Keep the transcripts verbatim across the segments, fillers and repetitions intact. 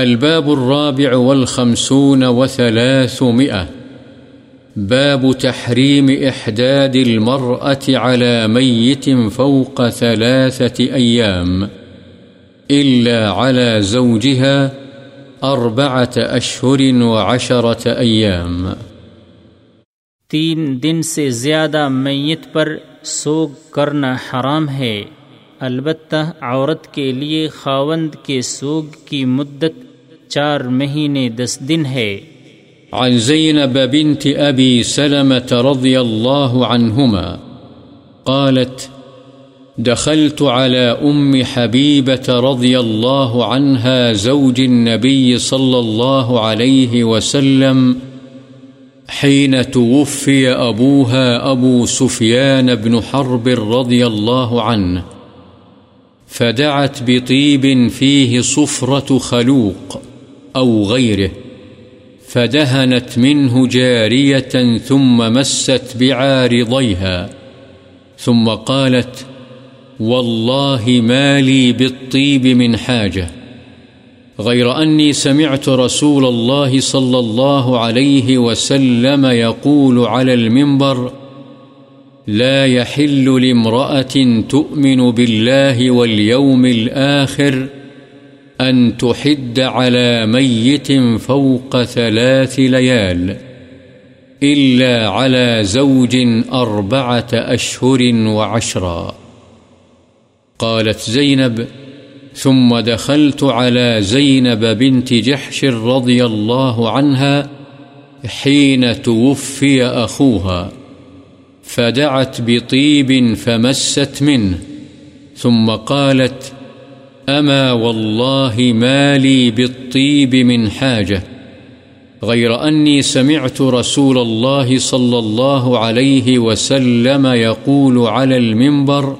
الباب الرابع والخمسون وثلاثمائة باب تحريم إحداد المرأة على ميت فوق ثلاثة أيام إلا على زوجها أربعة أشهر وعشرة أيام. تین دن سے زیادہ میت پر سوگ کرنا حرام ہے، البتہ عورت کے لیے خاوند کے سوگ کی مدت چار مہینے دس دن ہے۔ عن زينب بنت أبي سلمة رضي الله عنهما قالت دخلت على أم حبيبة رضي الله عنها زوج النبي صلى الله عليه وسلم حين توفي أبوها أبو سفيان بن حرب رضي الله عنه، فدعت بطيب فيه صفرة خلوق أو غيره، فدهنت منه جارية ثم مست بعارضيها، ثم قالت والله ما لي بالطيب من حاجة، غير أني سمعت رسول الله صلى الله عليه وسلم يقول على المنبر لا يحل لامرأة تؤمن بالله واليوم الآخر أن تحد على ميت فوق ثلاث ليال إلا على زوج أربعة أشهر وعشرا. قالت زينب ثم دخلت على زينب بنت جحش رضي الله عنها حين توفي أخوها، فدعت بطيب فمست منه، ثم قالت أما والله ما لي بالطيب من حاجة، غير أني سمعت رسول الله صلى الله عليه وسلم يقول على المنبر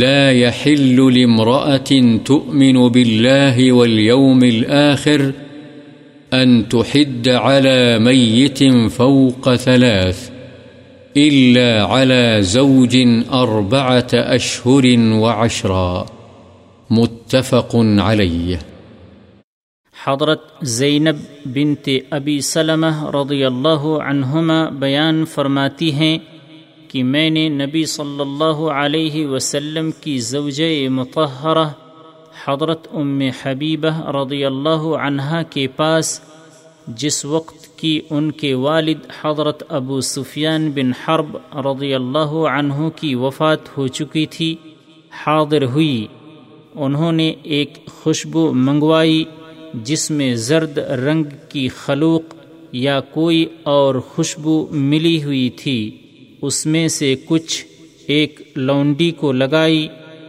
لا يحل لامرأة تؤمن بالله واليوم الآخر أن تحد على ميت فوق ثلاث إلا على زوج أربعة أشهر وعشرا. متفق عليه. حضرت زینب بنت ابی سلمہ رضی اللہ عنہما بیان فرماتی ہیں کہ میں نے نبی صلی اللہ علیہ وسلم کی زوجہ مطہرہ حضرت ام حبیبہ رضی اللہ عنہا کے پاس جس وقت کی ان کے والد حضرت ابو سفیان بن حرب رضی اللہ عنہ کی وفات ہو چکی تھی حاضر ہوئی، انہوں نے ایک خوشبو منگوائی جس میں زرد رنگ کی خلوق یا کوئی اور خوشبو ملی ہوئی تھی، اس میں سے کچھ ایک لونڈی کو لگائی،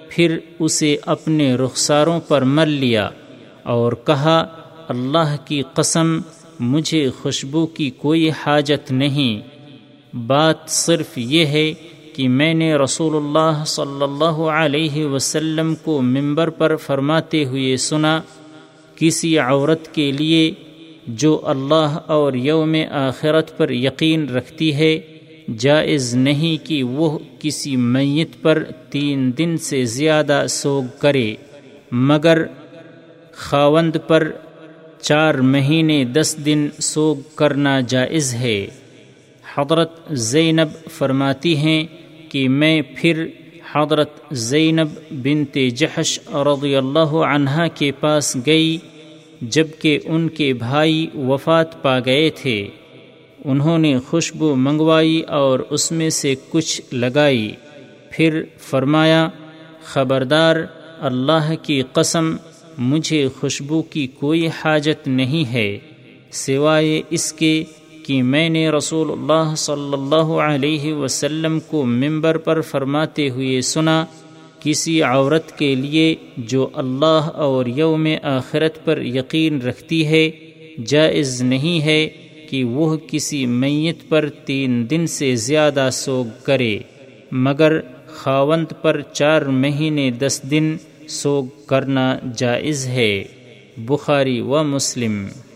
پھر اسے اپنے رخساروں پر مل لیا اور کہا اللہ کی قسم مجھے خوشبو کی کوئی حاجت نہیں، بات صرف یہ ہے کہ میں نے رسول اللہ صلی اللہ علیہ وسلم کو منبر پر فرماتے ہوئے سنا کسی عورت کے لیے جو اللہ اور یوم آخرت پر یقین رکھتی ہے جائز نہیں کہ وہ کسی میت پر تین دن سے زیادہ سوگ کرے، مگر خاوند پر چار مہینے دس دن سوگ کرنا جائز ہے۔ حضرت زینب فرماتی ہیں کہ میں پھر حضرت زینب بنت جحش رضی اللہ عنہا کے پاس گئی جبکہ ان کے بھائی وفات پا گئے تھے، انہوں نے خوشبو منگوائی اور اس میں سے کچھ لگائی، پھر فرمایا خبردار اللہ کی قسم مجھے خوشبو کی کوئی حاجت نہیں ہے سوائے اس کے کہ میں نے رسول اللہ صلی اللہ علیہ وسلم کو منبر پر فرماتے ہوئے سنا کسی عورت کے لیے جو اللہ اور یوم آخرت پر یقین رکھتی ہے جائز نہیں ہے کہ وہ کسی میت پر تین دن سے زیادہ سوگ کرے، مگر خاوند پر چار مہینے دس دن سوگ کرنا جائز ہے۔ بخاری و مسلم۔